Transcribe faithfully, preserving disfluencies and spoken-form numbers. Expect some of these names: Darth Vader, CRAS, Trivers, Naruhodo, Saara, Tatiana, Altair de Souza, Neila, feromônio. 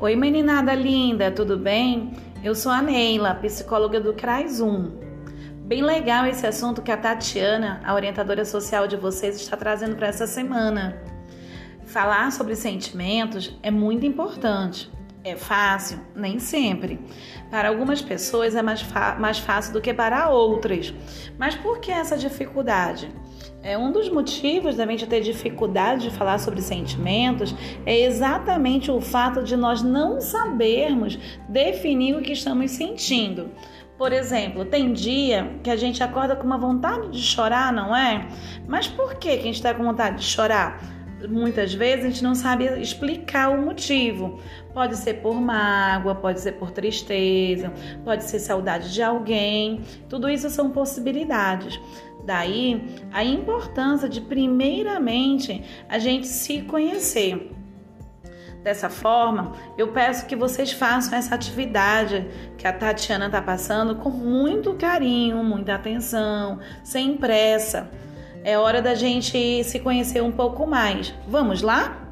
Oi, meninada linda, tudo bem? Eu sou a Neila, psicóloga do CRAS um. Bem legal esse assunto que a Tatiana, a orientadora social de vocês, está trazendo para essa semana. Falar sobre sentimentos é muito importante. É fácil? Nem sempre. Para algumas pessoas é mais, mais fácil do que para outras. Mas por que essa dificuldade? É, um dos motivos da gente ter dificuldade de falar sobre sentimentos é exatamente o fato de nós não sabermos definir o que estamos sentindo. Por exemplo, tem dia que a gente acorda com uma vontade de chorar, não é? Mas por que que a gente está com vontade de chorar? Muitas vezes a gente não sabe explicar o motivo. Pode ser por mágoa, pode ser por tristeza, pode ser saudade de alguém. Tudo isso são possibilidades. Daí, a importância de, primeiramente, a gente se conhecer. Dessa forma, eu peço que vocês façam essa atividade que a Tatiana está passando com muito carinho, muita atenção, sem pressa. É hora da gente se conhecer um pouco mais. Vamos lá?